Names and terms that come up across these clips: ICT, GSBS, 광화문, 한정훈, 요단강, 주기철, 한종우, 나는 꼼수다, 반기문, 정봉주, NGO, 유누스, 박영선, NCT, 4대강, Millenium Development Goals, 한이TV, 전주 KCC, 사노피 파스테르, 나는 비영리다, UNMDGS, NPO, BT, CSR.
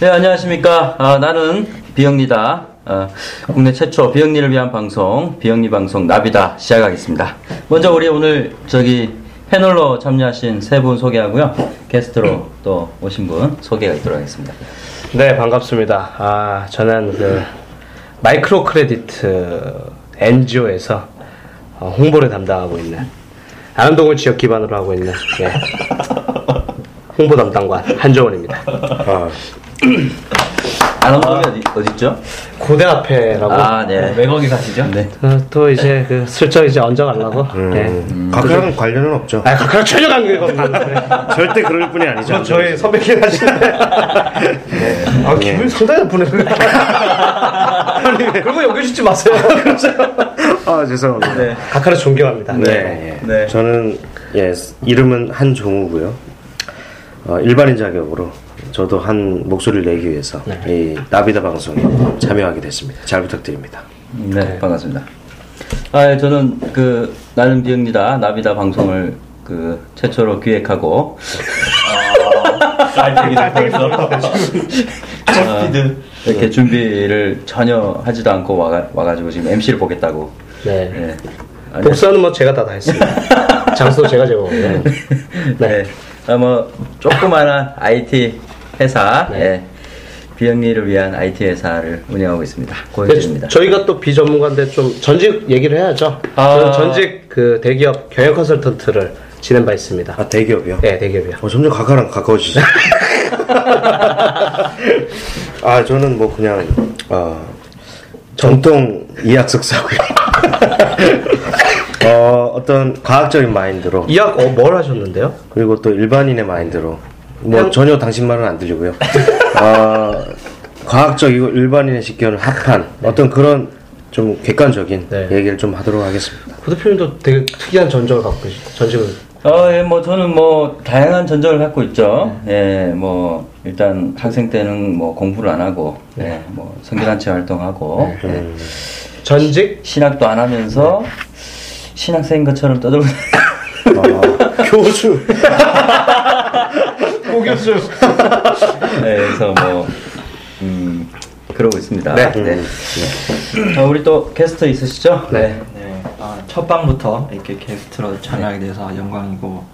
네, 안녕하십니까. 나는 비영리다. 국내 최초 비영리를 위한 방송, 비영리 방송 나비다 시작하겠습니다. 먼저 우리 오늘 저기 패널로 참여하신 세 분 소개하고요. 게스트로 또 오신 분 소개가 있도록 하겠습니다. 네, 반갑습니다. 저는 그 마이크로 크레디트 NGO에서 홍보를 담당하고 있는, 안암동을 지역 기반으로 하고 있는, 예, 홍보 담당관 한정훈입니다. 안암동이 어디죠? 고대 앞에라고. 네. 왜 거기 사시죠? 네. 또 이제 그 슬쩍 이제 얹어가려고. 각하랑 관련은 없죠. 각하랑 전혀 관계가 없 절대 그럴 뿐이 아니죠. 저희 선배님 하시는데. 네. 기분이 상당히 나쁘네. 그런 거 여겨주지 마세요. 죄송합니다. 네. 각하를 존경합니다. 네. 네. 네. 저는, 예, 이름은 한종우고요. 일반인 자격으로 저도 한 목소리를 내기 위해서, 네, 이 나비다 방송에 참여하게 됐습니다. 잘 부탁드립니다. 네, 반갑습니다. 저는 그 나는 비영리다 나비다 방송을 그 최초로 기획하고 이렇게 준비를 전혀 하지도 않고 와가지고 지금 MC를 보겠다고. 네. 네. 복수는 뭐 제가 다 했습니다. 장소도 제가 제공해요. 네. 조그마한 IT 회사, 네, 예, 비영리를 위한 IT 회사를 운영하고 있습니다. 고현진입니다. 저희가 또 비전문가인데 좀 전직 얘기를 해야죠. 저는 전직 그 대기업 경영 컨설턴트를 지낸 바 있습니다. 대기업이요? 네, 대기업이요. 점점 가까랑 가까워지죠. 저는 뭐 그냥 정통 이학석사고요. 어떤 과학적인 마인드로 이학 뭘 하셨는데요? 그리고 또 일반인의 마인드로 뭐 전혀 당신 말은 안 들리고요. 과학적이고 일반인의 식견을 합한, 네, 어떤 그런 좀 객관적인, 네, 얘기를 좀 하도록 하겠습니다. 고 대표님도 되게 특이한 전적을 갖고 계시죠? 전직을. 예, 뭐 저는 뭐 다양한 전적을 갖고 있죠. 네. 예, 뭐 일단 학생 때는 뭐 공부를 안 하고, 네, 예, 뭐 선교단체 활동하고, 네. 예. 전직 신학도 안 하면서, 네, 신학생인 것처럼 떠들고. 교수. 고교수. 네, 그래서 뭐, 그러고 있습니다. 네. 네. 네. 우리 또 게스트 있으시죠? 네. 네. 첫 방부터 이렇게 게스트로 참여하게 돼서, 네, 영광이고,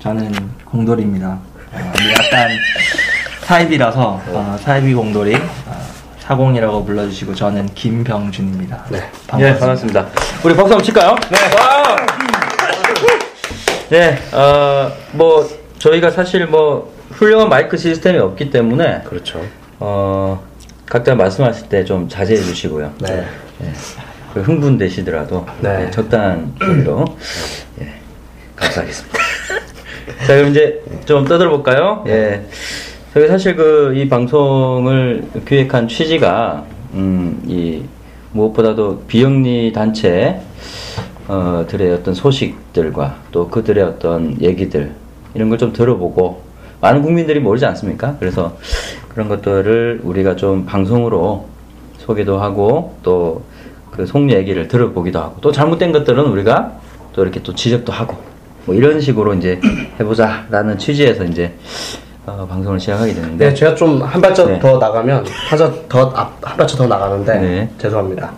저는 공돌이입니다. 약간 사이비라서, 사이비 공돌이, 사공이라고 불러주시고, 저는 김병준입니다. 네. 반갑습니다. 예, 반갑습니다. 우리 박수 한번 칠까요? 네. 와! 네, 뭐, 저희가 사실 뭐, 훌륭한 마이크 시스템이 없기 때문에. 그렇죠. 각자 말씀하실 때 좀 자제해 주시고요. 네. 네. 흥분되시더라도, 네, 적당한 소리로. 예. 감사하겠습니다. 자, 그럼 이제 좀 떠들어볼까요? 예. 저희 사실 이 방송을 기획한 취지가, 이, 무엇보다도 비영리 단체, 들의 어떤 소식들과 또 그들의 어떤 얘기들, 이런 걸 좀 들어보고, 많은 국민들이 모르지 않습니까? 그래서 그런 것들을 우리가 좀 방송으로 소개도 하고, 또 그 속 얘기를 들어보기도 하고, 또 잘못된 것들은 우리가 또 이렇게 또 지적도 하고, 뭐 이런 식으로 이제 해보자라는 취지에서 이제 방송을 시작하게 되는데, 네, 제가 좀 한 발짝, 네, 더 나가면 한 발짝 더 나가는데, 네, 죄송합니다.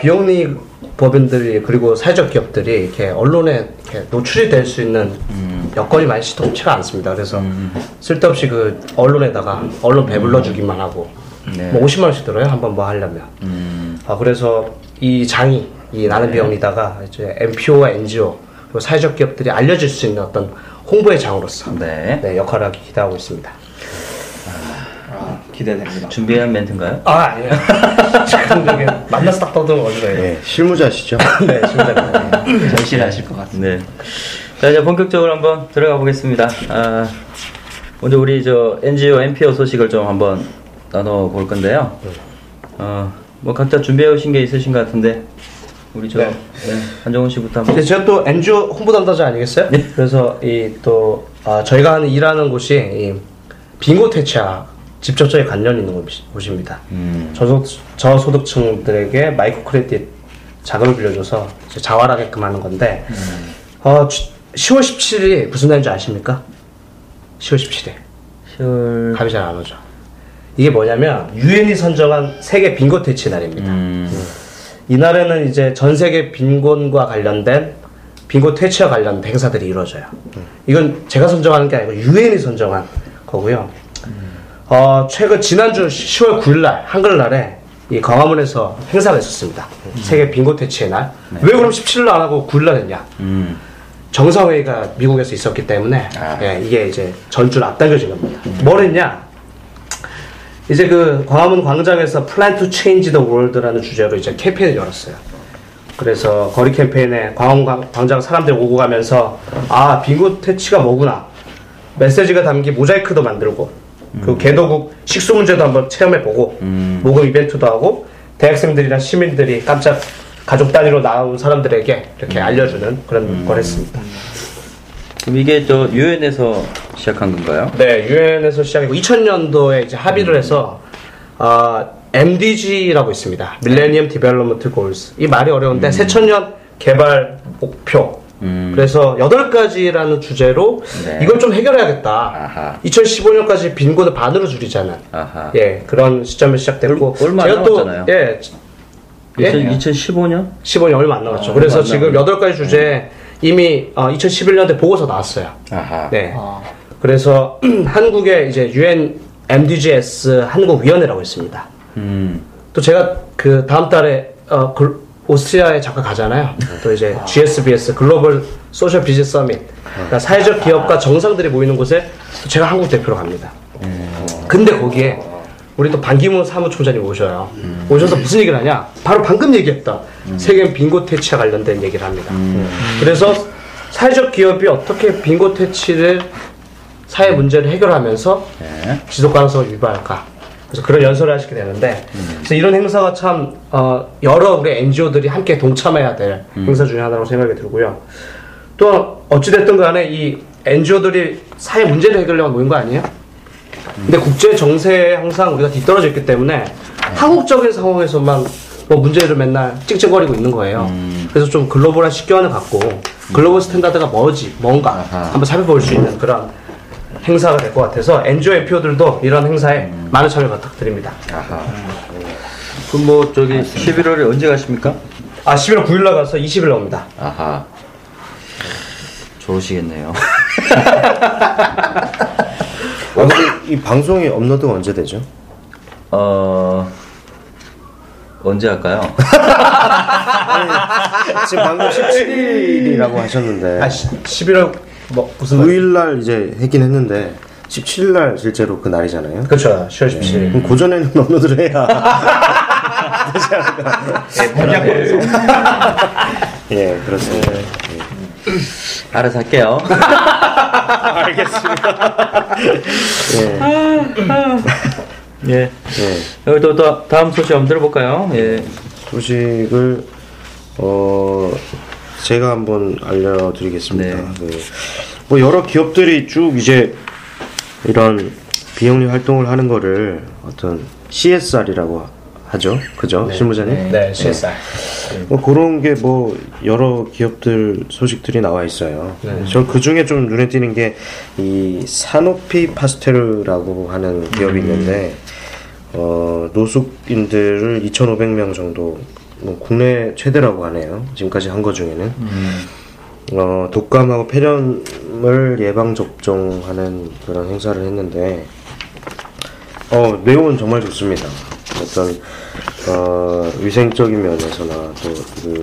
비영리 법인들이 그리고 사회적 기업들이 이렇게 언론에 이렇게 노출이 될 수 있는 여건이 많이 시덥지가 않습니다. 그래서 쓸데없이 그 언론에다가 언론 배불러 주기만 하고, 네, 뭐 50만 원씩 들어요, 한번 뭐 하려면. 그래서 이 장이, 이 나는, 네, 비영리다가 이제 NPO와 NGO 그리고 사회적 기업들이 알려줄 수 있는 어떤 홍보의 장으로서, 네, 네, 역할을 하기 기대하고 있습니다. 기대됩니다. 준비한 멘트인가요? 아니에요. 작품적인 만나서 딱 떠드는 거죠. 네, 실무자시죠? 네, 실무자입니다. 절실하실 것 같은데. 네. 자, 이제 본격적으로 한번 들어가 보겠습니다. 먼저 우리 NGO, NPO 소식을 좀 한번 나눠볼 건데요. 뭐 각자 준비해 오신 게 있으신 것 같은데. 우리 네, 한정훈 씨부터 한번. 제가 또 NGO 홍보 담당자 아니겠어요? 네. 그래서 저희가 일하는 곳이 이 빈곤 퇴치와 직접적인 관련이 있는 곳입니다. 저소득층들에게 마이크로 크레딧 자금을 빌려줘서 자활하게끔 하는 건데, 10월 17일이 무슨 날인지 아십니까? 10월 17일. 감이 잘 안 오죠. 이게 뭐냐면 유엔이 선정한 세계 빈곤 퇴치 날입니다. 이 날에는 이제 전 세계 빈곤과 관련된 빈곤 퇴치와 관련된 행사들이 이루어져요. 이건 제가 선정하는 게 아니고 유엔이 선정한 거고요. 최근 지난주 10월 9일 날 한글날에 이 광화문에서 행사가 있었습니다. 세계 빈곤 퇴치의 날. 네. 왜 그럼 17일 안 하고 9일 날 했냐? 정상회의가 미국에서 있었기 때문에 예, 이게 이제 전주를 앞당겨진 겁니다. 뭘 했냐? 이제 그 광화문 광장에서 Plan to Change the World라는 주제로 이제 캠페인을 열었어요. 그래서 거리 캠페인에 광화문 광장 사람들 오고 가면서 아, 빈곤 퇴치가 뭐구나. 메시지가 담긴 모자이크도 만들고 그 개도국 식수 문제도 한번 체험해보고 모금 이벤트도 하고 대학생들이나 시민들이 깜짝 가족 단위로 나온 사람들에게 이렇게 알려주는 그런 걸 했습니다. 그럼 이게 저 유엔에서 시작한 건가요? 네, 유엔에서 시작이고 2000년도에 이제 합의를 해서 MDG라고 있습니다. Millenium Development Goals. 이 말이 어려운데 새천년 개발 목표. 그래서 8가지라는 주제로 이걸 좀 해결해야겠다. 아하. 2015년까지 빈곤을 반으로 줄이자는 예, 그런 시점에 시작됐고 얼마 안 남았잖아요. 예, 2015년? 15년 얼마 안 남았죠. 그래서 얼마 지금 8가지 주제에 이미 2011년대 보고서 나왔어요. 아하. 네. 그래서 한국에 이제 UNMDGS 한국위원회라고 있습니다. 또 제가 그 다음 달에 오스트리아에 잠깐 가잖아요. 또 이제 GSBS 글로벌 소셜 비즈니스 서밋, 그러니까 사회적 기업과 정상들이 모이는 곳에 제가 한국 대표로 갑니다. 근데 거기에 우리 또 반기문 사무총장님 오셔요. 오셔서 무슨 얘기를 하냐? 바로 방금 얘기했던 세계 빈곤 퇴치와 관련된 얘기를 합니다. 그래서 사회적 기업이 어떻게 빈곤 퇴치를 사회 문제를 해결하면서 지속 가능성을 유발할까? 그래서 그런 연설을 하시게 되는데, 그래서 이런 행사가 참, 여러 우리 NGO들이 함께 동참해야 될 행사 중에 하나라고 생각이 들고요. 또, 어찌됐든 간에 이 NGO들이 사회 문제를 해결하려고 모인 거 아니에요? 근데 국제 정세에 항상 우리가 뒤떨어져 있기 때문에 한국적인 상황에서만 뭐 문제를 맨날 찡찡거리고 있는 거예요. 그래서 좀 글로벌한 식견을 갖고 글로벌 스탠다드가 뭔가 한번 살펴볼 수 있는 그런 행사가 될 것 같아서 NGO NPO들도 이런 행사에 많은 참여 부탁드립니다. 그럼 뭐 저기 11월에 언제 가십니까? 11월 9일 날 가서 20일 날 옵니다. 아하. 좋으시겠네요. 이 방송이 업로드가 언제 되죠? 언제 할까요? 아니, 지금 방금 17일이라고 하셨는데 11월 뭐 무슨 9일날 이제 했긴 했는데 17일날 실제로 그 날이잖아요. 그렇죠. 10월 17일. 그럼 그 전에는 업로드를 해야 되지 않을까. 예, 그렇습니다. 알아서 할게요. 알겠습니다. 예. 예. 여기 또 다음 소식 한번 들어볼까요? 예. 소식을 제가 한번 알려드리겠습니다. 네. 뭐 여러 기업들이 쭉 이제 이런 비영리 활동을 하는 거를 어떤 CSR이라고 하죠, 그죠, 네. 실무자님? 네, CSR. 네. 뭐 그런 게 뭐 여러 기업들 소식들이 나와 있어요. 네. 저 그 중에 좀 눈에 띄는 게 이 사노피 파스테르라고 하는 기업이 있는데 노숙인들을 2,500명 정도 뭐 국내 최대라고 하네요. 지금까지 한 거 중에는 독감하고 폐렴을 예방 접종하는 그런 행사를 했는데 내용은 정말 좋습니다. 어떤 위생적인 면에서나 또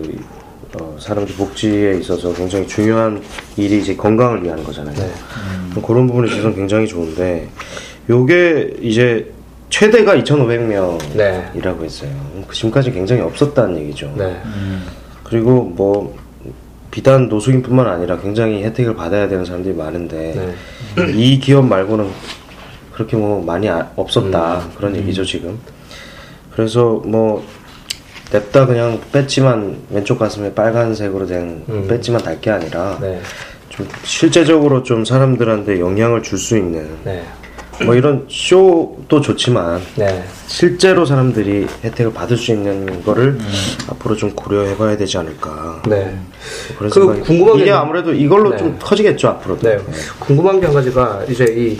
그 사람들 복지에 있어서 굉장히 중요한 일이 이제 건강을 위한 거잖아요. 네. 그런 부분에 있어서 굉장히 좋은데 요게 이제 최대가 2,500명이라고 했어요. 지금까지 굉장히 없었다는 얘기죠. 네. 그리고 뭐 비단 노숙인뿐만 아니라 굉장히 혜택을 받아야 되는 사람들이 많은데 네. 이 기업 말고는 그렇게 뭐 많이 없었다 그런 얘기죠 지금. 그래서 뭐 냅다 그냥 뺐지만 왼쪽 가슴에 빨간색으로 된 뺐지만 닳게 아니라 좀 실제적으로 좀 사람들한테 영향을 줄 수 있는 뭐 이런 쇼도 좋지만 실제로 사람들이 혜택을 받을 수 있는 거를 앞으로 좀 고려해봐야 되지 않을까. 네. 그래서 궁금한 게 아무래도 이걸로 좀 커지겠죠 앞으로도. 네. 궁금한 게 한 가지가 이제 이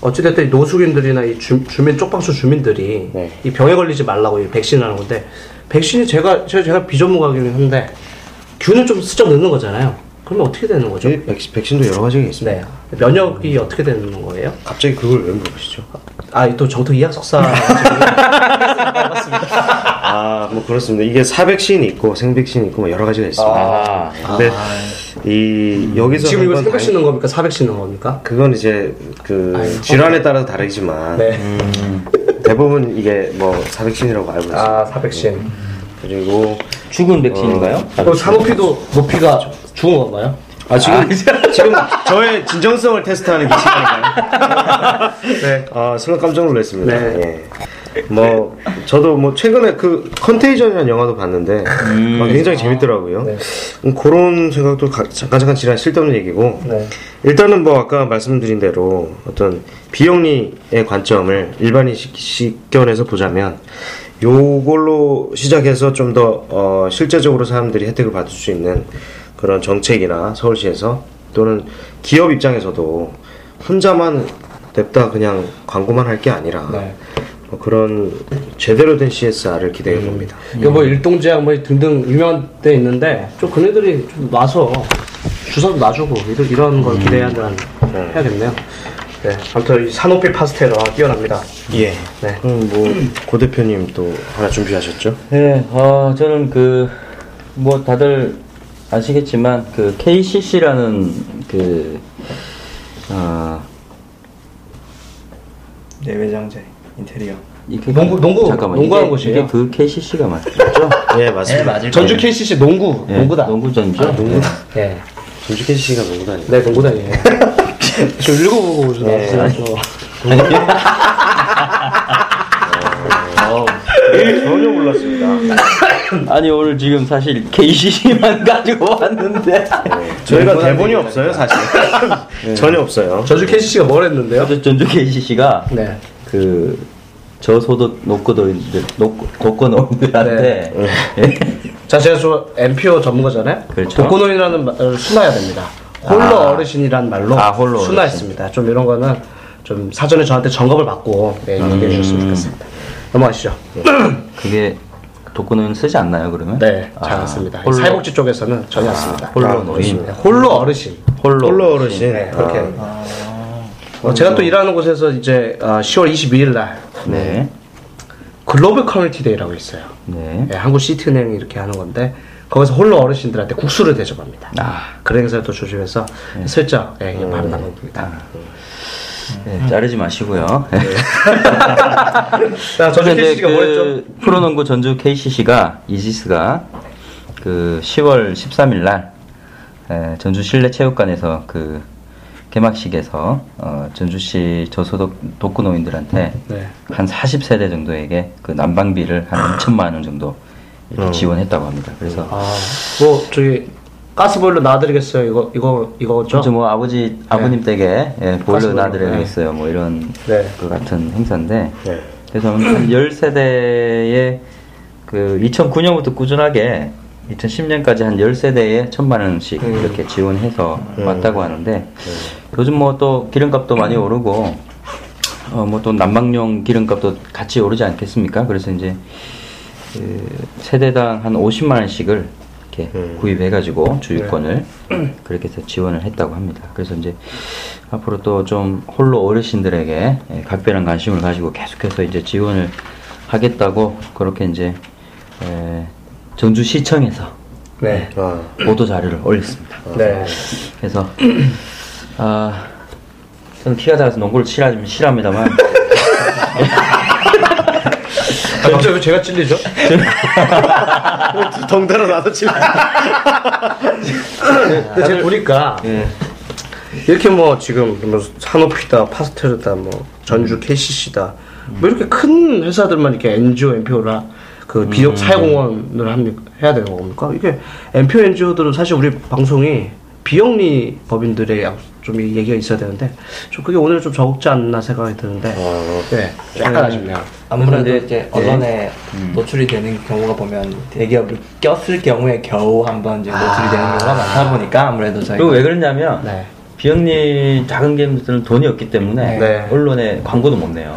어찌됐든 노숙인들이나 이 주민 쪽방촌 주민들이 네. 이 병에 걸리지 말라고 이 백신을 하는 건데 백신이 제가 비전문가이긴 한데 균을 좀 스쳐 넣는 거잖아요. 그러면 어떻게 되는 거죠? 백신도 여러 가지가 있습니다. 네. 면역이 어떻게 되는 거예요? 갑자기 그걸 왜 물어보시죠? 또 저도 이학 석사 맞습니다. 뭐 그렇습니다. 이게 사백신이 있고 생백신이 있고 뭐 여러 가지가 있습니다. 근데 여기서 지금 이거 생백신 넣은 겁니까? 사백신 넣은 겁니까? 그건 이제 질환에 따라서 다르지만 네. 대부분 이게 뭐 사백신이라고 알고 있습니다. 사백신. 그리고 죽은 백신인가요? 산호피도 높이가 죽은 건가요? 지금 저의 진정성을 테스트하는 기침인가요? 네. 순간 깜짝 놀랐습니다. 네. 예. 저도 최근에 그 컨테이전이라는 영화도 봤는데 굉장히 재밌더라고요. 네. 그런 생각도 잠깐 지난 쓸데없는 얘기고 네. 일단은 아까 말씀드린 대로 어떤 비영리의 관점을 일반인 시견에서 보자면 요걸로 시작해서 좀 더 실제적으로 사람들이 혜택을 받을 수 있는 그런 정책이나 서울시에서 또는 기업 입장에서도 혼자만 냅다 그냥 광고만 할 게 아니라 네. 그런 제대로 된 CSR을 기대해 봅니다. 이거 일동제약 등등 유명한 데 있는데 좀 그네들이 좀 와서 주사도 놔주고 이런 걸 기대해야 해야겠네요. 네, 아무튼 산호피 파스텔라 뛰어납니다. 예. 네. 그럼 고 대표님 또 하나 준비하셨죠? 네, 저는 다들 아시겠지만 KCC라는 내외장재 인테리어 농구하는 곳이에요. 이게 KCC가 맞죠? 예, 맞습니다. 네, 전주 KCC 농구다. 농구전이죠. 예. 전주 KCC가 농구단이에요. 네, 농구단이에요. 저 읽어보고 오셨어요. 네. 전혀 몰랐습니다. 아니 오늘 지금 사실 KCC만 가지고 왔는데 저희가 대본이 없어요 사실. 네. 전혀 없어요. 전주 KCC가 뭘 했는데요? 전주 KCC가 네. 저소득 독거노인들한테 네. 자 제가 NPO 전문가잖아요. 그렇죠. 독거노인이라는 말을 순화해야 됩니다. 홀로 어르신이란 말로 홀로 순화했습니다. 어르신. 좀 이런 거는 좀 사전에 저한테 점검을 받고 얘기해 주셨으면 좋겠습니다. 넘어가시죠. 그게 독거노인 쓰지 않나요 그러면? 네, 잘 맞습니다. 사회복지 쪽에서는 전혀 안 씁니다. 홀로 어르신. 홀로 어르신. 홀로 어르신. 네, 그렇게. 제가 또 일하는 곳에서 이제 10월 22일 날 네. 글로벌 커뮤니티 데이라고 있어요. 네. 네, 한국 시티은행이 이렇게 하는 건데 거기서 홀로 어르신들한테 국수를 대접합니다. 그런 행사를 또 조심해서 슬쩍 말을 나눈 겁니다. 자르지 마시고요. 네. 자, 전주 KCC가 뭐 했죠? 프로농구 전주 KCC가 이지스가 10월 13일 날 전주 실내체육관에서 개막식에서 전주시 저소득 독거노인들한테 네. 한 40세대 정도에게 난방비를 한 2,000만 원 정도 이렇게 지원했다고 합니다. 그래서 가스보일러 놔드리겠어요. 이거죠? 그렇죠. 아버님 댁에 보일러 놔드리겠어요. 네. 이런 네. 같은 행사인데. 네. 그래서 한 10세대에 2009년부터 꾸준하게 2010년까지 한 10세대에 1,000만 원씩 이렇게 지원해서 왔다고 하는데 요즘 또 기름값도 많이 오르고 또 난방용 기름값도 같이 오르지 않겠습니까? 그래서 이제 세대당 한 50만 원씩을 구입해가지고 주유권을 그렇게 해서 지원을 했다고 합니다. 그래서 이제 앞으로 또 좀 홀로 어르신들에게 각별한 관심을 가지고 계속해서 이제 지원을 하겠다고 그렇게 이제 전주시청에서 네. 보도 자료를 올렸습니다. 네. 그래서 저는 키가 작아서 농구를 싫어합니다만. 갑자기 왜 제가 찔리죠? 덩달아 나도 찔려. 근데 제가 보니까 이렇게 지금 산호피다, 파스텔이다, 전주 KCC다 이렇게 큰 회사들만 이렇게 NGO, NPO라 비역 사회공헌을 해야 되는 겁니까? 이게 NPO, NGO들은 사실 우리 방송이 비영리 법인들의 좀 얘기가 있어야 되는데 그게 오늘 좀 적지 않나 생각이 드는데 네, 약간 아쉽네요. 아무래도 이제 언론에 노출이 되는 경우가 보면 대기업이 꼈을 경우에 겨우 한번 이제 노출이 되는 경우가 많다 보니까 아무래도 저희가 그리고 왜 그러냐면 비영리 작은 기업들은 돈이 없기 때문에 네. 언론에 광고도 못 내요.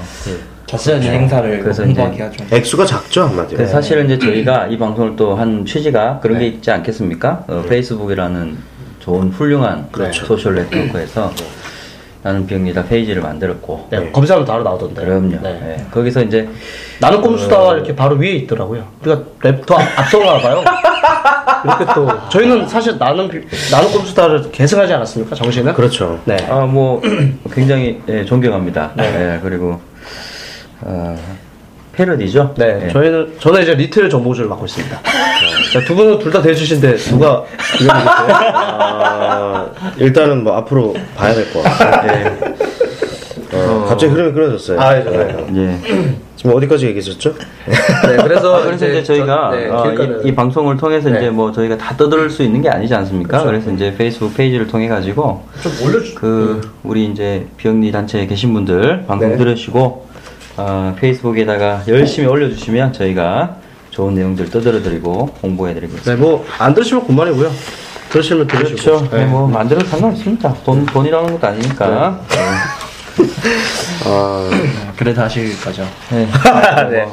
자세한 행사를 그래서 이제 하죠. 액수가 작죠, 한마디로. 네. 사실은 이제 저희가 이 방송을 또 한 취지가 그런 네. 게 있지 않겠습니까? 페이스북이라는 좋은 훌륭한 그렇죠. 소셜 네트워크에서 나는 비영리다 페이지를 만들었고 네, 네. 검색하면 바로 나오던데. 그럼요. 네. 네. 거기서 이제 나는 꼼수다 이렇게 바로 위에 있더라고요. 우리가 랩 더 앞서가 봐요. 이렇게 또 저희는 사실 나는 꼼수다를 계승하지 않았습니까? 정신은? 그렇죠. 네. 아, 뭐 굉장히 예, 존경합니다. 네. 예, 그리고 패러디죠? 네. 예. 저는 이제 리틀 정봉주를 맡고 있습니다. 자, 두 분은 둘 다 대주신데 누가 이겨보겠어요? 아, 일단은 뭐 앞으로 봐야 될 것 같아요. 예. 갑자기 흐름이 끊어졌어요. 아, 예, 네. 예. 지금 어디까지 얘기했었죠? 네, 그래서 이제 저희가 네, 이 방송을 통해서 네. 이제 뭐 저희가 다 떠들 수 있는 게 아니지 않습니까? 그렇죠. 그래서 이제 페이스북 페이지를 통해 가지고 좀 우리 이제 비영리 단체에 계신 분들 방송 네. 들으시고 페이스북에다가 열심히 올려주시면 저희가 좋은 내용들 떠들어드리고 홍보해드리고 있습니다. 네, 뭐 안 들으시면 그만이고요. 들으시면 들으시고. 그렇죠. 네, 뭐 만들어도 상관없습니다. 돈이라는 것도 아니니까. 네. 그래도 하실 거죠. 네. 네.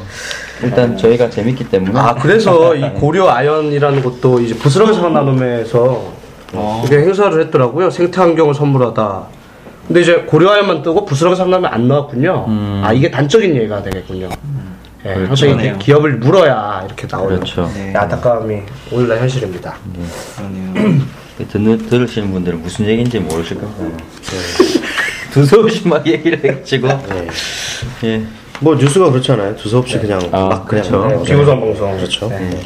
일단 저희가 재밌기 때문에. 아, 그래서 이 고려 아연이라는 것도 이제 부스러기 상나눔에서 이렇게 행사를 했더라고요. 생태환경을 선물하다. 근데 이제 고려아연만 뜨고 부스러기 상남이 안 나왔군요. 아, 이게 단적인 얘기가 되겠군요. 예, 그렇죠. 항상 이렇게 기업을 물어야 이렇게 나오는 그렇죠. 네. 안타까움이 오늘날 현실입니다. 네. 그러네요. 들으시는 분들은 무슨 얘기인지 모르실 겁니다. 두서없이 막 얘기를 해가지고. 네. 예. 뭐 뉴스가 그렇잖아요. 두서없이 네. 그냥 막 그냥 비고선 방송. 그렇죠. 네.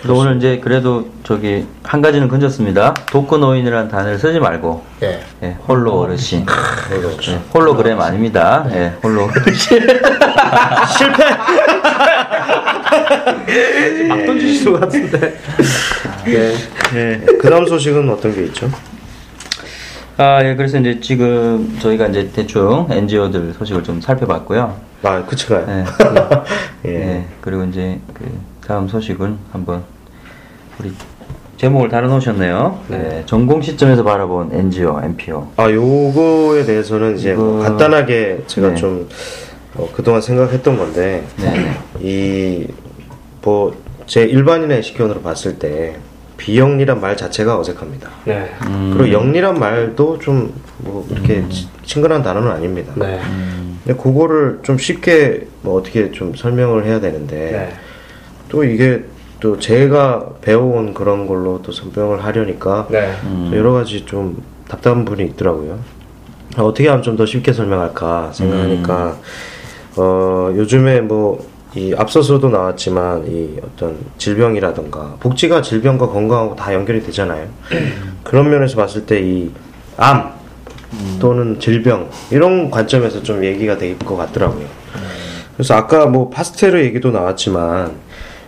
그래서 오늘 이제 그래도 저기 한 가지는 건졌습니다. 독거노인이라는 단어를 쓰지 말고 예. 예, 홀로 어르신 그렇죠. 예, 홀로그램 아닙니다. 예, 홀로 어르신 실패! 막 던지신 것 같은데 예. 예. 그 다음 소식은 어떤 게 있죠? 아, 예, 그래서 이제 지금 저희가 이제 대충 NGO들 소식을 좀 살펴봤고요. 아, 그치가요? 예. 예. 예. 그리고 이제 다음 소식은 한번 우리 제목을 달아놓으셨네요. 네, 전공 시점에서 바라본 NGO, NPO. 아, 요거에 대해서는 이제 뭐 간단하게 제가 네. 좀 그동안 생각했던 건데 네. 이 뭐 제 일반인의 식견으로 봤을 때 비영리란 말 자체가 어색합니다. 네. 그리고 영리란 말도 좀 뭐 이렇게 친근한 단어는 아닙니다. 네. 근데 그거를 좀 쉽게 뭐 어떻게 좀 설명을 해야 되는데. 네. 또 이게 또 제가 배워온 그런 걸로 또 선병을 하려니까 네. 여러 가지 좀 답답한 부분이 있더라고요. 어떻게 하면 좀 더 쉽게 설명할까 생각하니까 요즘에 뭐 이 앞서서도 나왔지만 이 어떤 질병이라든가 복지가 질병과 건강하고 다 연결이 되잖아요. 그런 면에서 봤을 때 이 암 또는 질병 이런 관점에서 좀 얘기가 될 것 같더라고요. 그래서 아까 뭐 파스텔의 얘기도 나왔지만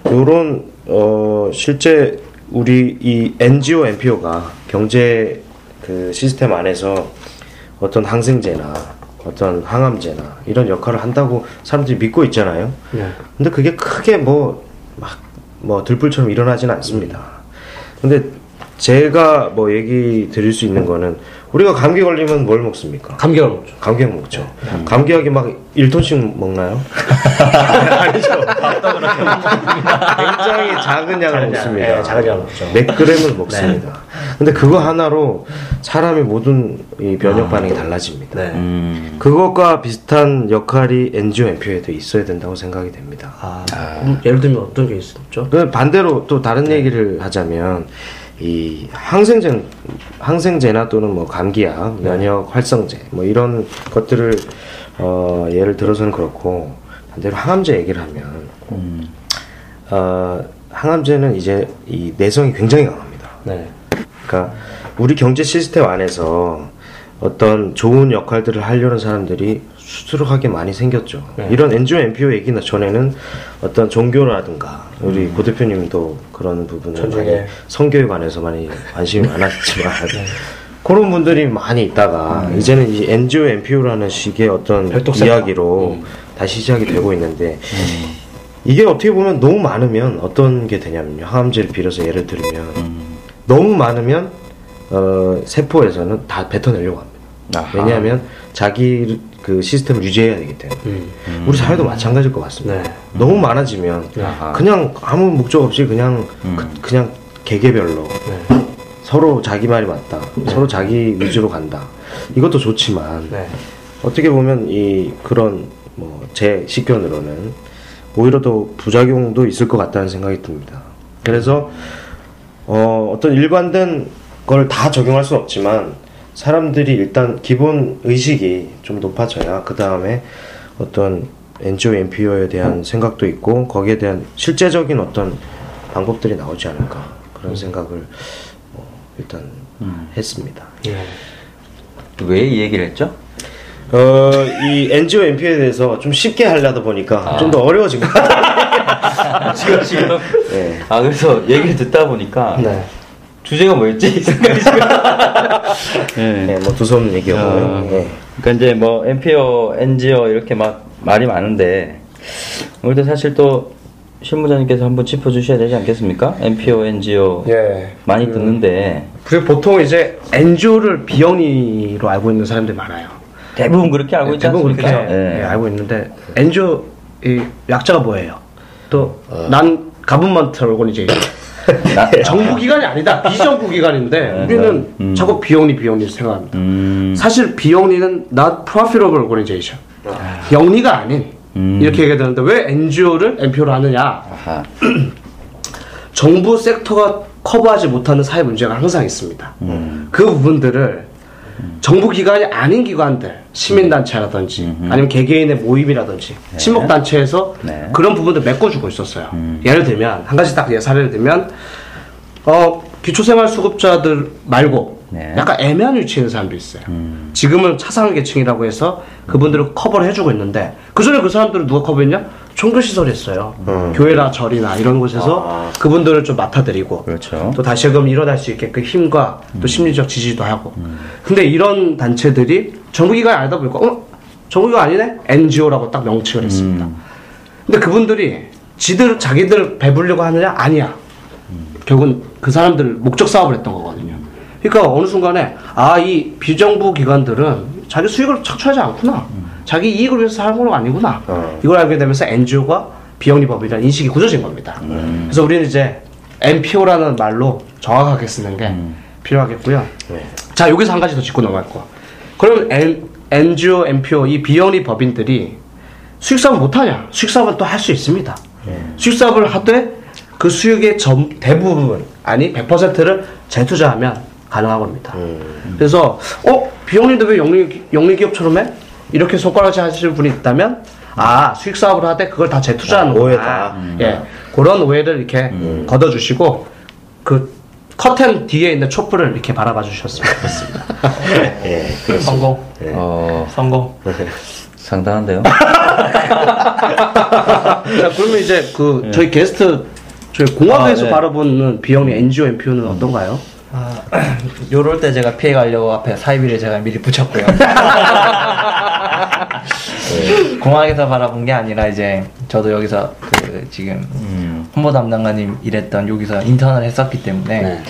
요런 실제 우리 이 NGO, NPO가 경제 그 시스템 안에서 어떤 항생제나 어떤 항암제나 이런 역할을 한다고 사람들이 믿고 있잖아요. 네. 근데 그게 크게 뭐 들불처럼 일어나진 않습니다. 근데 제가 뭐 얘기 드릴 수 있는 거는 우리가 감기 걸리면 뭘 먹습니까? 감기약 먹죠. 감기약 먹죠. 감기약이 막 1톤씩 먹나요? 아니죠. 굉장히 작은 양을 먹습니다. 네, 작은 양을 먹죠. 몇 그램을 먹습니다. 네. 근데 그거 하나로 사람의 모든 이 면역 반응이 달라집니다. 네. 그것과 비슷한 역할이 NGO, NPO에도 있어야 된다고 생각이 됩니다. 예를 들면 어떤 게 있었죠? 반대로 또 다른 얘기를 하자면 이 항생제나 또는 뭐 감기약, 면역 활성제 뭐 이런 것들을 예를 들어서는 그렇고 반대로 항암제 얘기를 하면 항암제는 이제 이 내성이 굉장히 강합니다. 네. 그러니까 우리 경제 시스템 안에서 어떤 좋은 역할들을 하려는 사람들이 수두룩하게 많이 생겼죠. 네. 이런 NGO, NPO 얘기나 전에는 어떤 종교라든가 우리 고 대표님도 그런 부분을 많이 성교육 안에서 많이 관심이 많았지만 네. 그런 분들이 많이 있다가 이제는 이 NGO, NPO라는 식의 어떤 이야기로 다시 시작이 되고 있는데 이게 어떻게 보면 너무 많으면 어떤 게 되냐면요. 항암제를 빌어서 예를 들면 너무 많으면 세포에서는 다 뱉어내려고 합니다. 아하. 왜냐하면 자기 그 시스템을 유지해야 되기 때문에. 우리 사회도 마찬가지일 것 같습니다. 네. 너무 많아지면 아하. 그냥 아무 목적 없이 그냥 그냥 개개별로 네. 서로 자기 말이 맞다, 네. 서로 자기 의지로 간다. 이것도 좋지만 네. 어떻게 보면 이 그런 뭐 제 식견으로는 오히려 더 부작용도 있을 것 같다는 생각이 듭니다. 그래서 어떤 일관된 걸 다 적용할 수는 없지만. 사람들이 일단 기본 의식이 좀 높아져야 그 다음에 어떤 NGO, NPO에 대한 생각도 있고 거기에 대한 실제적인 어떤 방법들이 나오지 않을까 그런 생각을 일단 했습니다. 예. 왜 이 얘기를 했죠? 이 NGO, NPO에 대해서 좀 쉽게 하려다 보니까 좀 더 어려워진 것 같아요. 지금. 네. 아 그래서 얘기를 듣다 보니까. 네. 주제가 뭐였지? 네. 네, 뭐 두서없는 얘기였고요. 네. 그러니까 이제 뭐 NPO, NGO 이렇게 막 말이 많은데 오늘도 사실 또 실무자님께서 한번 짚어주셔야 되지 않겠습니까? NPO, NGO 예. 많이 듣는데 그리고 보통 이제 NGO를 비영리로 알고 있는 사람들이 많아요. 대부분 그렇게 알고 있지 않습니까? 대부분 그렇게 예. 예, 알고 있는데 NGO 이 약자가 뭐예요? 또 난 가분먼트 오거니제이션 정부기관이 아니다. 비정부기관인데 우리는 자꾸 비영리 생각합니다. 사실 비영리는 Not Profitable Organization 영리가 아닌 이렇게 얘기되는데 왜 NGO를 NPO로 하느냐. 정부 섹터가 커버하지 못하는 사회 문제가 항상 있습니다. 그 부분들을 정부기관이 아닌 기관들 시민단체라든지 아니면 개개인의 모임이라든지 네. 친목단체에서 네. 그런 부분들 메꿔주고 있었어요. 예를 들면 한 가지 딱 사례를 들면 기초생활수급자들 말고 네. 약간 애매한 위치에 있는 사람도 있어요. 지금은 차상위계층이라고 해서 그분들을 커버를 해주고 있는데 그전에 그 사람들을 누가 커버했냐? 종교시설이 있어요. 교회나 절이나 이런 곳에서 그분들을 좀 맡아드리고 그렇죠. 또 다시금 일어날 수 있게끔 힘과 또 심리적 지지도 하고 근데 이런 단체들이 정부기관이 아니다 보니까 정부기관 아니네? NGO라고 딱 명칭을 했습니다. 근데 그분들이 자기들 배부르려고 하느냐? 아니야. 결국은 그 사람들 목적 사업을 했던 거거든요. 그러니까 어느 순간에 이 비정부 기관들은 자기 수익을 착취하지 않구나. 자기 이익을 위해서 사는 건 아니구나. 이걸 알게 되면서 NGO가 비영리법이라는 인식이 굳어진 겁니다. 그래서 우리는 이제 NPO라는 말로 정확하게 쓰는 게 필요하겠고요. 네. 자, 여기서 한 가지 더 짚고 넘어갈 거. 그럼 NGO, NPO 이 비영리법인들이 수익사업을 못하냐? 수익사업은 또 할 수 있습니다. 네. 수익사업을 하되 그 수익의 대부분 아니 100%를 재투자하면 가능한 겁니다. 그래서 비영리도 왜 영리기업처럼 해? 이렇게 손가락질 하시는 분이 있다면 수익사업을 하되 그걸 다 재투자하는 오해다. 예, 그런 오해를 이렇게 걷어주시고 그 커튼 뒤에 있는 촛불을 이렇게 바라봐 주셨으면 좋겠습니다. 예, 성공. 예. 성공. 상당한데요. 자, 그러면 이제 저희 게스트 저희 공학에서 네. 바라보는 비영리 NGO, NPO는 어떤가요? 요럴 때 제가 피해가려고 앞에 사이비를 제가 미리 붙였고요. 네. 공항에서 바라본 게 아니라 이제 저도 여기서 지금 홍보 담당관님 일했던 여기서 인턴을 했었기 때문에 네.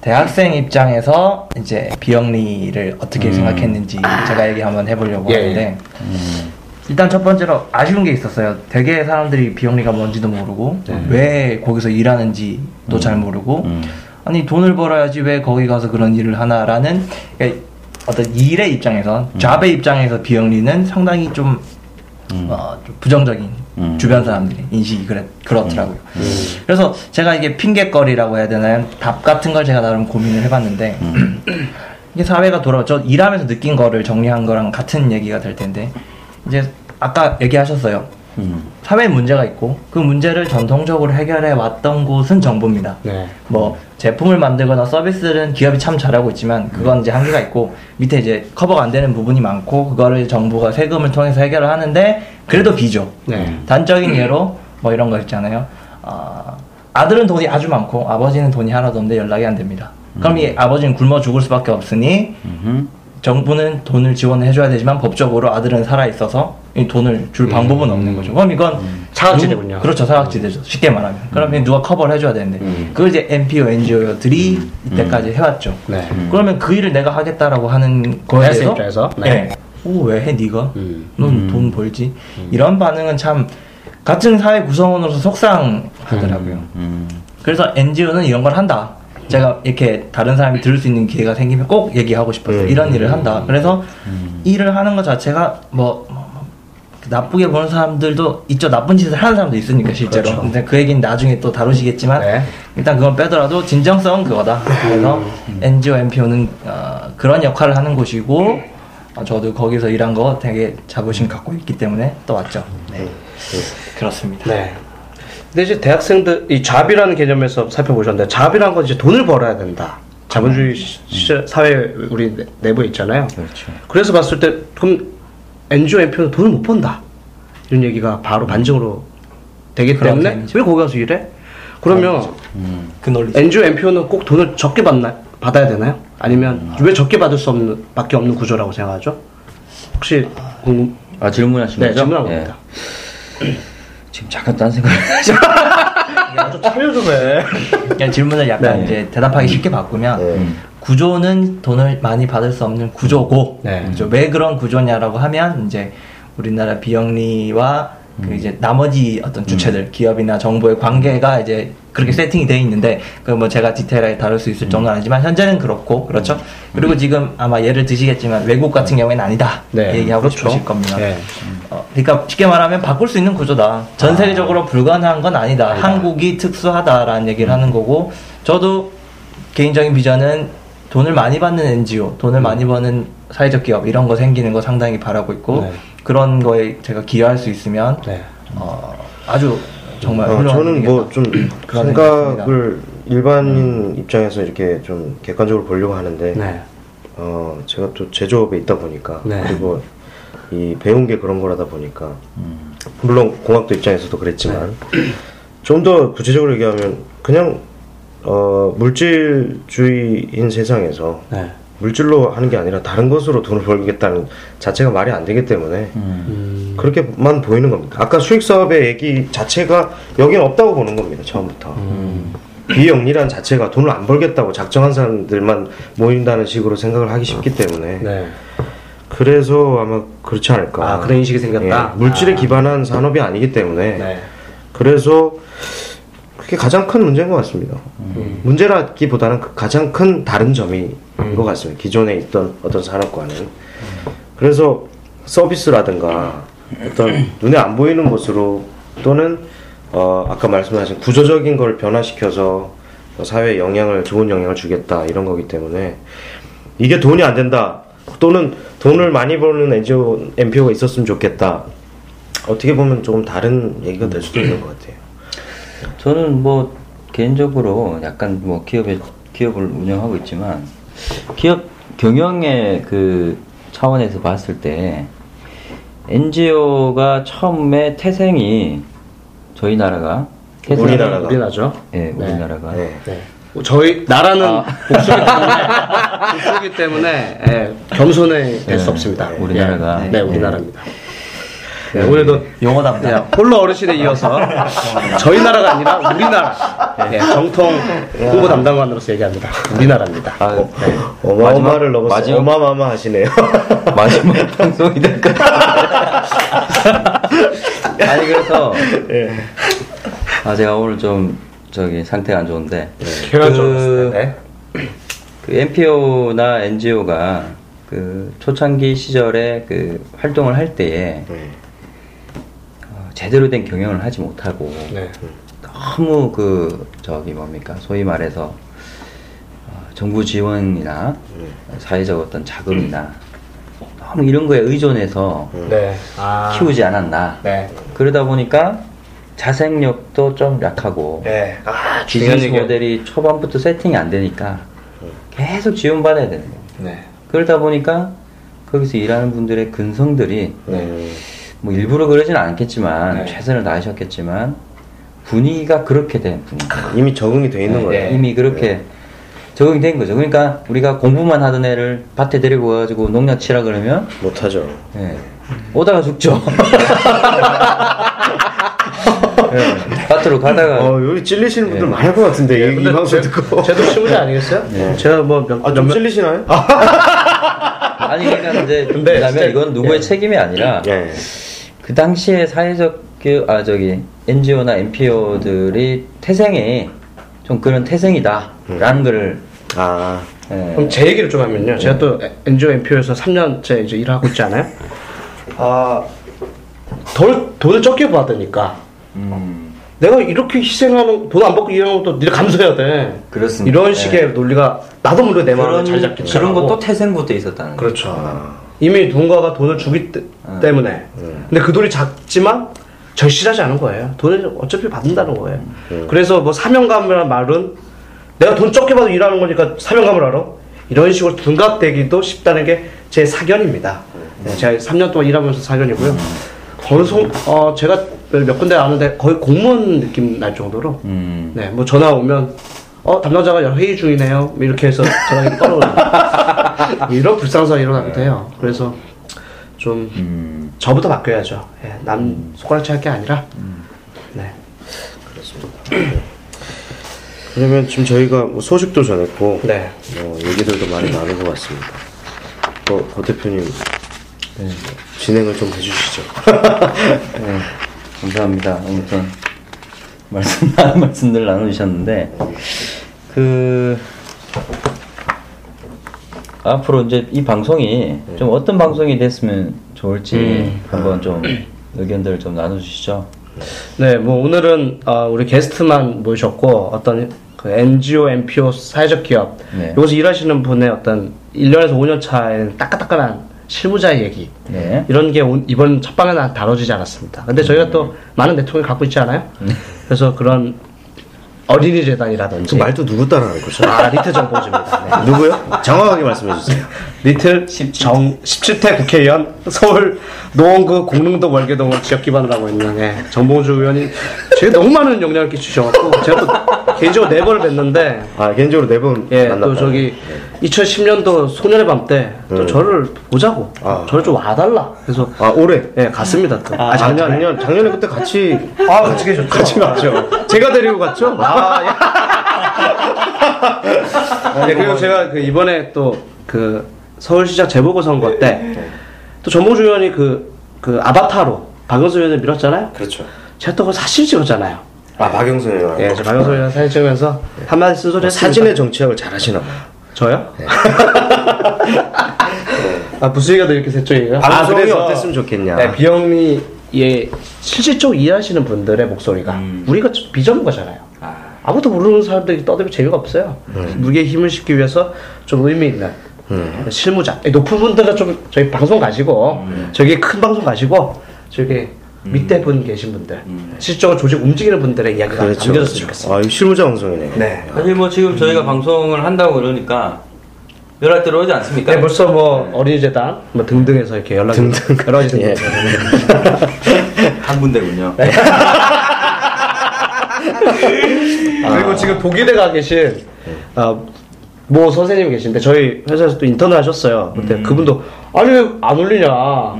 대학생 입장에서 이제 비영리를 어떻게 생각했는지 제가 얘기 한번 해보려고 하는데 일단 첫 번째로 아쉬운 게 있었어요. 되게 사람들이 비영리가 뭔지도 모르고 왜 거기서 일하는지도 잘 모르고 아니 돈을 벌어야지 왜 거기 가서 그런 일을 하나라는 그러니까 어떤 일의 입장에서 잡의 입장에서 비영리는 상당히 좀 부정적인 주변 사람들이 인식이 그렇더라고요. 그래서 제가 이게 핑계거리라고 해야 되나요? 답 같은 걸 제가 나름 고민을 해봤는데 이게 사회가 돌아왔죠. 일하면서 느낀 거를 정리한 거랑 같은 얘기가 될 텐데 이제 아까 얘기하셨어요. 사회에 문제가 있고 그 문제를 전통적으로 해결해 왔던 곳은 정부입니다. 네. 뭐 제품을 만들거나 서비스는 기업이 참 잘하고 있지만 그건 이제 한계가 있고 밑에 이제 커버가 안 되는 부분이 많고 그거를 정부가 세금을 통해서 해결을 하는데 그래도 비죠. 네. 단적인 예로 뭐 이런 거 있잖아요. 아들은 돈이 아주 많고 아버지는 돈이 하나도 없는데 연락이 안 됩니다. 그럼 이 아버지는 굶어 죽을 수밖에 없으니 정부는 돈을 지원해줘야 되지만 법적으로 아들은 살아있어서 돈을 줄 방법은 없는 거죠. 그럼 이건 사각지대군요. 그렇죠, 사각지대죠. 쉽게 말하면. 그러면 누가 커버를 해줘야 되는데 그걸 이제 NPO, NGO들이 이때까지 해왔죠. 네. 그러면 그 일을 내가 하겠다라고 하는 거에 대해서 네. 네. 오, 왜 해 니가? 넌 돈 벌지? 이런 반응은 참 같은 사회 구성원으로서 속상하더라고요. 그래서 NGO는 이런 걸 한다. 제가 이렇게 다른 사람이 들을 수 있는 기회가 생기면 꼭 얘기하고 싶어요. 이런 일을 한다. 그래서 일을 하는 것 자체가 뭐 나쁘게 보는 사람들도 있죠. 나쁜 짓을 하는 사람도 있으니까 실제로. 그렇죠. 근데 그 얘기는 나중에 또 다루시겠지만 네. 일단 그건 빼더라도 진정성은 그거다. 그래서 NGO, NPO는 그런 역할을 하는 곳이고 저도 거기서 일한 거 되게 자부심 갖고 있기 때문에 또 왔죠. 네. 그렇습니다. 네. 근데 이제 대학생들, 이 잡이라는 개념에서 살펴보셨는데, 잡이라는 건 이제 돈을 벌어야 된다. 자본주의 사회, 우리 내부에 있잖아요. 그렇죠. 그래서 봤을 때, 그럼, NGO, NPO는 돈을 못 번다. 이런 얘기가 바로 반증으로 되기 때문에, 왜 거기 가서 일해? 그러면, 그 논리죠. NGO, NPO는 꼭 돈을 적게 받아야 되나요? 아니면, 왜 적게 받을 수 없는, 밖에 없는 구조라고 생각하죠? 혹시, 질문하신 거죠? 네, 질문하고 있습니다. 지금 잠깐 딴 생각을 야, 좀 참여좀 해. 그냥 질문을 약간 네. 이제 대답하기 쉽게 바꾸면 구조는 돈을 많이 받을 수 없는 구조고 왜 그런 구조냐라고 하면 이제 우리나라 비영리와 그 이제 나머지 어떤 주체들 기업이나 정부의 관계가 이제 그렇게 세팅이 돼 있는데 그 뭐 제가 디테일하게 다룰 수 있을 정도는 아니지만 현재는 그렇고 그렇죠. 그리고 지금 아마 예를 드시겠지만 외국 같은 경우에는 아니다 얘기하고 그렇죠. 싶으실 겁니다. 네. 그러니까 쉽게 말하면 바꿀 수 있는 구조다. 전 세계적으로 불가능한 건 아니다. 한국이 특수하다라는 얘기를 하는 거고 저도 개인적인 비전은 돈을 많이 받는 NGO, 돈을 많이 버는 사회적 기업 이런 거 생기는 거 상당히 바라고 있고 그런 거에 제가 기여할 수 있으면 아주 정말 저는 뭐 좀 생각을 일반인 입장에서 이렇게 좀 객관적으로 보려고 하는데 제가 또 제조업에 있다 보니까 그리고 이 배운 게 그런 거라다 보니까 물론 공학도 입장에서도 그랬지만 좀 더 구체적으로 얘기하면 그냥 물질주의인 세상에서 물질로 하는 게 아니라 다른 것으로 돈을 벌겠다는 자체가 말이 안 되기 때문에 그렇게만 보이는 겁니다. 아까 수익사업의 얘기 자체가 여긴 없다고 보는 겁니다. 처음부터 비영리란 자체가 돈을 안 벌겠다고 작정한 사람들만 모인다는 식으로 생각을 하기 쉽기 때문에 그래서 아마 그렇지 않을까. 아, 그런 인식이 생겼다. 예, 물질에 기반한 산업이 아니기 때문에 그래서 그게 가장 큰 문제인 것 같습니다. 문제라기보다는 가장 큰 다른 점인 것 같습니다. 기존에 있던 어떤 산업과는. 그래서 서비스라든가 어떤 눈에 안 보이는 모습으로 또는 아까 말씀하신 구조적인 걸 변화시켜서 사회에 영향을 좋은 영향을 주겠다 이런 거기 때문에 이게 돈이 안 된다 또는 돈을 많이 버는 NGO, NPO가 있었으면 좋겠다. 어떻게 보면 조금 다른 얘기가 될 수도 있는 것 같아요. 저는 뭐 개인적으로 약간 뭐 기업을 운영하고 있지만 기업 경영의 그 차원에서 봤을 때 NGO가 처음에 태생이 저희 나라가 우리나라죠. 예, 우리나라가. 네. 네. 저희 나라는 복수기 때문에 겸손해 될 수 없습니다. 우리나라가. 네, 우리나라입니다. 네, 오늘도 영어 담당 홀로 어르신에 이어서 저희 나라가 아니라 우리나라 정통 홍보 담당관으로서 얘기합니다. 우리나라입니다. 어마어마를 넘어서 어마어마 하시네요. 마지막 방송이 될 것 같아요. 아니 그래서 제가 오늘 좀 저기 상태가 안 좋은데 그 NPO나 NGO가 그 초창기 시절에 그 활동을 할 때에 제대로 된 경영을 하지 못하고 너무 그 저기 뭡니까 소위 말해서 정부 지원이나 사회적 어떤 자금이나 너무 이런 거에 의존해서 키우지 않았나. 그러다 보니까 자생력도 좀 약하고 비즈니스 모델이 초반부터 세팅이 안 되니까 계속 지원받아야 되는 거예요. 그러다 보니까 거기서 일하는 분들의 근성들이 뭐 일부러 그러진 않겠지만 최선을 다하셨겠지만 분위기가 그렇게 된 분위기 이미 적응이 돼 있는 거예요. 이미 그렇게 적응이 된 거죠. 그러니까 우리가 공부만 하던 애를 밭에 데리고 와가지고 농약 치라 그러면 못하죠. 네. 오다가 죽죠. 네. 밭으로 가다가 여기 찔리시는 분들 네. 많을 것 같은데 네. 이 방송 듣고 저도 친구들 아니겠어요? 네. 제가 좀 찔리시나요? 아니 그러니까 이제 왜냐면 이건 누구의 예. 책임이 아니라 예. 그 당시에 사회적 NGO나 NPO들이 태생이 좀 그런 태생이다라는 거를 예. 그럼 제 얘기를 좀 하면요. 제가 또 NGO NPO에서 3년째 이제 일하고 있잖아요. 돈을 적게 받으니까 내가 이렇게 희생하는 돈 안 받고 일하는 것도 니네 감수해야 돼. 그렇습니다. 이런 식의 예. 논리가 나도 모르게 내 마음을 잘 잡기 때문에 그런 것도 태생부터 있었다는 거죠. 그렇죠. 이미 누군가가 돈을 주기 때문에 근데 그 돈이 작지만 절실하지 않은 거예요. 돈을 어차피 받는다는 거예요. 그래서 뭐 사명감이라는 말은 내가 돈 적게 받아도 일하는 거니까 사명감을 알아? 이런 식으로 둔갑되기도 쉽다는 게 제 사견입니다. 제가 3년 동안 일하면서 사견이고요. 제가 몇 군데 아는데 거의 공무원 느낌 날 정도로 네, 뭐 전화 오면 담당자가 회의 중이네요 이렇게 해서 전화기 꺼놓으면 이런 불상사가 일어나기도 해요. 그래서 좀 저부터 바뀌어야죠. 예, 남 손가락질 할 게 아니라 네 그렇습니다. 네. 그러면 지금 저희가 뭐 소식도 전했고 네. 얘기들도 많이 나눈 것 같습니다. 고 대표님 네. 진행을 좀 해주시죠. 네, 감사합니다. 아무튼 말씀들 나눠주셨는데 앞으로 이제 이 방송이 좀 어떤 방송이 됐으면 좋을지 한번 좀 의견들을 좀 나눠주시죠. 네, 뭐 오늘은 우리 게스트만 모셨고 어떤 그 NGO, NPO 사회적 기업 여기서 일하시는 분의 어떤 1년에서 5년 차에 따끈따끈한 실무자의 얘기 네. 이런 게 이번 첫 방에는 다뤄지지 않았습니다. 근데 저희가 또 많은 네트워크를 갖고 있지 않아요? 그래서 그런 어린이 재단이라든지 그 말도 누구 따라하는 거죠? 리틀 정봉주입니다. 네. 누구요? 정확하게 말씀해주세요. 리틀 17대 국회의원 서울 노원구 공릉동 월계동을 지역기반으로 하고 있는 정봉주 의원이 제가 너무 많은 영향을 끼치셔서 제가 또 개인적으로 4번을 뵀는데 개인적으로 4번 만났다. 또 저기 2010년도 소년의 밤 때 또 저를 보자고 저를 좀 와달라 그래서 올해 갔습니다. 또. 작년에 그때 같이 계셨죠? 같이 갔죠. 제가 데리고 갔죠? 그리고 제가 이번에 또 그 서울시장 재보궐선거 때 또 정봉주 의원이 그 아바타로 박영선 의원을 밀었잖아요. 그렇죠. 제가 또 그 사진 찍었잖아요. 박영선 의원. 예, 박영선 의원 사진 찍으면서 한마디 쓴소리 했습니다. 사진의 정치학을 잘하시나 봐요. 저요? 네. 부수기가 더 이렇게 세쪽이에요. 그래서 어땠으면 좋겠냐. 네, 비영리 실질적으로 일하시는 분들의 목소리가 우리가 비전문가잖아요. 아무도 모르는 사람들이 떠들면 재미가 없어요. 무게에 힘을 싣기 위해서 좀 의미 있는 실무자 높은 분들은 좀 저희 방송 가시고 저기 큰 방송 가시고 저기 밑에 분 계신 분들 실질적으로 조직 움직이는 분들의 이야기가 담겨졌으면 좋겠어요. 이 실무자 방송이네요. 네. 사실 뭐 지금 저희가 방송을 한다고 그러니까 연락 들어오지 않습니까? 네, 벌써 어린이 재단 등등에서 이렇게 연락이 여러 가지 한 군데군요. 네. 그리고 지금 독일에 가 계신 모 선생님이 계신데 저희 회사에서 또 인턴을 하셨어요. 근데 그분도 아니 왜 안 올리냐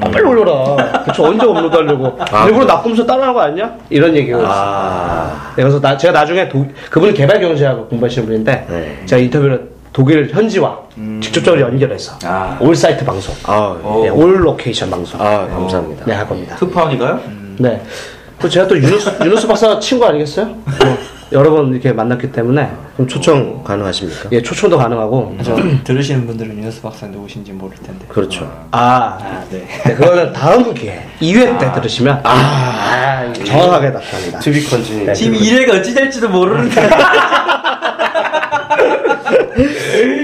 빨리 올려라. 그쵸 언제 업로드하려고 일부러 나쁘면서 따라하는 거 아니냐 이런 얘기가 있어요. 그래서 제가 나중에 그분은 개발 경제학을 공부하시는 분인데 제가 인터뷰를 독일 현지와 직접적으로 연결해서 올 사이트 방송 올 로케이션 방송 감사합니다. 네 할 겁니다. 특파원인가요? 네. 그 제가 또 유누스 박사 친구 아니겠어요? 여러 번 이렇게 만났기 때문에 그럼 초청 가능하십니까? 예, 초청도 가능하고 들으시는 분들은 유누스 박사 누구신지 모를 텐데 그렇죠. 네, 그거는 다음 기회 2회 때 들으시면 정확하게 답합니다. To be continued. 지금 1회가 어찌 될지도 모르는데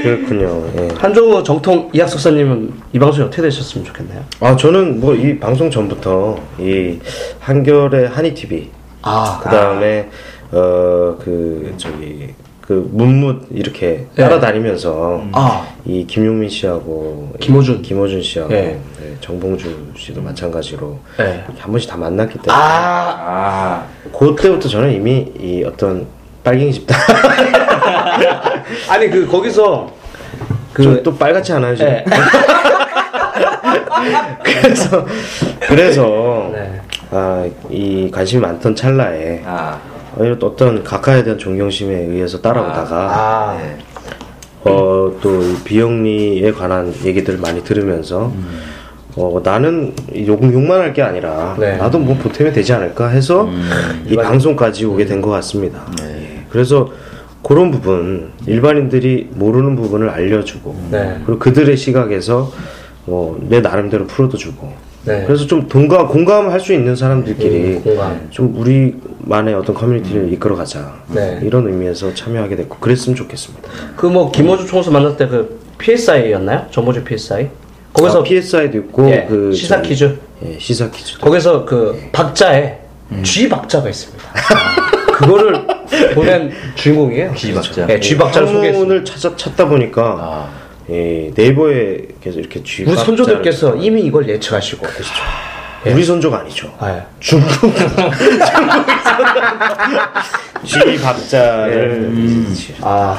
그렇군요. 한종우 정통 이학 석사님은 이 방송이 어떻게 되셨으면 좋겠나요? 저는 이 방송 전부터 이 한결의 한이TV 그 다음에 문뭇 이렇게 따라다니면서 이 김용민 씨하고 김호준 씨하고 정봉주 씨도 마찬가지로 한 번씩 다 만났기 때문에 그때부터 저는 이미 이 어떤 빨갱이 집단 아니 그 거기서 그 또 빨갛지 않아요 지금? 네. 그래서 네. 아, 이 관심이 많던 찰나에 오히려 또 어떤 각하에 대한 존경심에 의해서 따라오다가 네. 또 비영리에 관한 얘기들을 많이 들으면서 나는 욕만 할 게 아니라 네. 나도 뭐 보탬이 되지 않을까 해서 이 방송까지 오게 된 것 같습니다. 네. 예. 그래서 그런 부분 일반인들이 모르는 부분을 알려주고 네. 그리고 그들의 시각에서 뭐 내 나름대로 풀어도 주고 네. 그래서 좀 공감할 수 있는 사람들끼리 좀 우리만의 어떤 커뮤니티를 이끌어가자 네. 이런 의미에서 참여하게 됐고 그랬으면 좋겠습니다. 그 뭐 김호준 총수 만났을 때 그 PSI였나요? 정보주 PSI? 거기서 PSI도 있고 예, 그 시사 퀴즈 예, 시사 퀴즈 거기서 그 예. 박자에 G 박자가 있습니다. 그거를 보낸 주인공이에요. G 박자. 예, G 박자를 소개했어요. 한문을 찾다 보니까 예, 네이버에 계속 이렇게 G 박자. 우리 선조들께서 이미 이걸 예측하시고 계시죠. 예. 우리 선조가 아니죠. 아, 예. 중국 G 박자를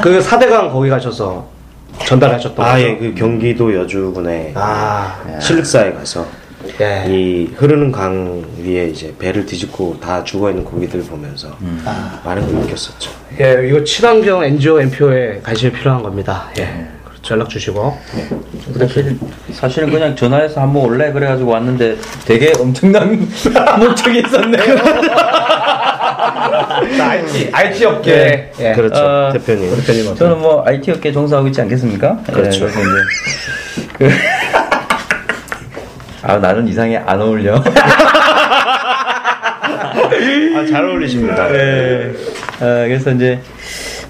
그 4대강 거기 가셔서. 전달하셨던 거죠? 예, 그 경기도 여주군의 실륵사에 가서 예. 이 흐르는 강 위에 이제 배를 뒤집고 다 죽어있는 고기들을 보면서 많은 걸 느꼈었죠. 예, 이거 친환경 NGO, NPO에 관심이 필요한 겁니다. 예, 그렇죠. 연락 주시고. 예. 사실은 그냥 전화해서 한번 올래 그래가지고 왔는데 되게 엄청난 목적이 있었네요. IT 업계 예. 그렇죠 대표님 저는 뭐 IT 업계 종사하고 있지 않겠습니까? 그렇죠. 예, 그래서 이제 나는 이상해 안 어울려. 잘 어울리십니다. 네. 그래서 이제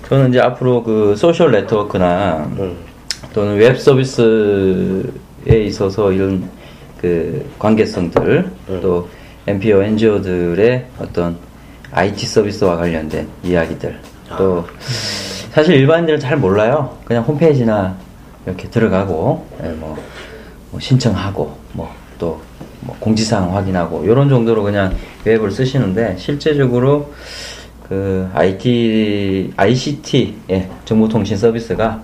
저는 이제 앞으로 그 소셜 네트워크나 또는 웹 서비스에 있어서 이런 그 관계성들 또 NPO, NGO들의 어떤 IT 서비스와 관련된 이야기들 또 사실 일반인들은 잘 몰라요. 그냥 홈페이지나 이렇게 들어가고 뭐 신청하고 또 공지사항 확인하고 이런 정도로 그냥 웹을 쓰시는데 실제적으로 그 ICT 예, 정보통신 서비스가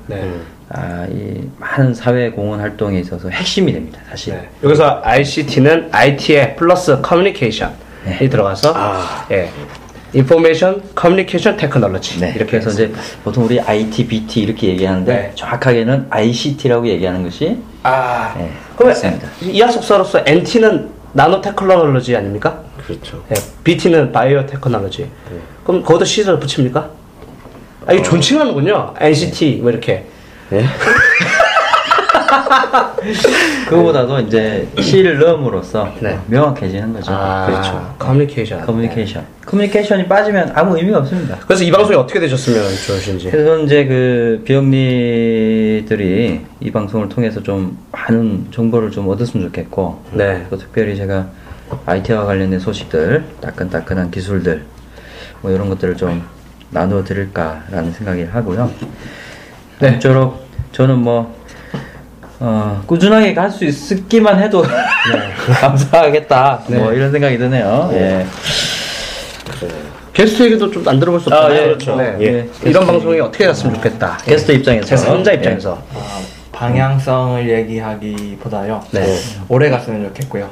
이 많은 사회 공헌 활동에 있어서 핵심이 됩니다. 사실 여기서 ICT는 IT의 플러스 커뮤니케이션 이 들어가서 Information, Communication, Technology 이렇게 해서 이제 보통 우리 IT, BT 이렇게 얘기하는데 정확하게는 ICT라고 얘기하는 것이 그러면 이하속사로서 NT는 나노 테크놀로지 아닙니까? 그렇죠. BT는 바이오 테크놀로지. 그럼 거기다 C를 붙입니까? 이거 존칭하는군요. NCT 뭐 이렇게. 그거보다도 이제 C를 넣음으로써 명확해지는 거죠. 그렇죠. 커뮤니케이션. 커뮤니케이션이 빠지면 아무 의미가 없습니다. 그래서 이 방송이 어떻게 되셨으면 좋으신지. 그래서 이제 그 비영리들이 이 방송을 통해서 좀 많은 정보를 좀 얻었으면 좋겠고, 또 특별히 제가 IT와 관련된 소식들, 따끈따끈한 기술들, 뭐 이런 것들을 좀 나누어 드릴까라는 생각이 하고요. 아무쪼록 저는 뭐 꾸준하게 갈 수 있기만 해도 감사하겠다. 뭐 이런 생각이 드네요. 예. 게스트 얘기도 좀 안 들어볼 수 없잖아요. 그렇죠. 이런 방송이 어떻게 됐으면 좋겠다. 게스트 입장에서, 제삼자 입장에서 방향성을 얘기하기보다요. 오래 갔으면 좋겠고요.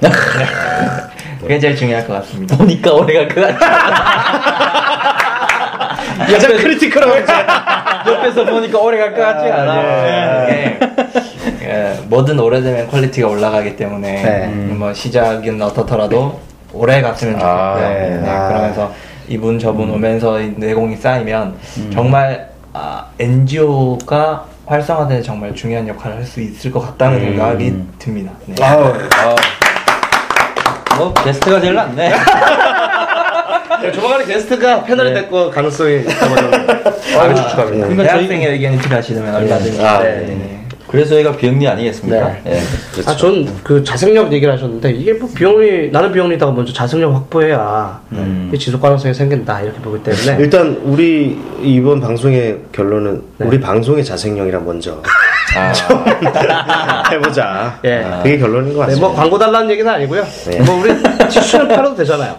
그게 제일 중요할 것 같습니다. 보니까 오래 갈 것 같아. 가장 크리티컬하고 옆에서 보니까 오래 갈 것 같지 않아. 뭐든 오래되면 퀄리티가 올라가기 때문에 뭐 시작은 어떻더라도 오래 갔으면 좋겠고요. 그러면서 이분 저분 오면서 내공이 쌓이면 정말 NGO가 활성화되는 정말 중요한 역할을 할 수 있을 것 같다는 생각이 듭니다. 뭐 게스트가 제일 낫네. 조만간에 게스트가 패널이 될 거 가능성이 아주 축하합니다. 대학생의 의견이 필요하시다면 얼마든지. 그래서 얘가 비영리 아니겠습니까? 그렇죠. 전 그 자생력 얘기를 하셨는데 이게 뭐 비영리, 나는 비영리다가 먼저 자생력 확보해야 지속 가능성이 생긴다 이렇게 보기 때문에 일단 우리 이번 방송의 결론은 우리 방송의 자생력이라 먼저 해보자. 예. 그게 결론인 것 같습니다. 네, 뭐 광고 달라는 얘기는 아니고요. 네. 뭐 우리 티슈를 팔아도 되잖아요.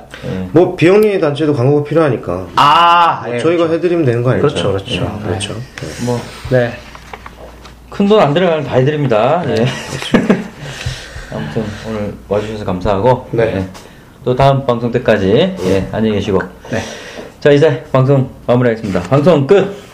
뭐 비영리 단체도 광고가 필요하니까. 아, 뭐 예, 저희가 그렇죠. 해드리면 되는 거 아니에요? 그렇죠, 그렇죠, 네. 그렇죠. 네. 뭐 네. 큰 돈 안 들어가면 다 해드립니다. 네. 네. 아무튼 오늘 와주셔서 감사하고. 네. 네. 또 다음 방송 때까지 예 안녕히 계시고. 네. 자 이제 방송 마무리하겠습니다. 방송 끝.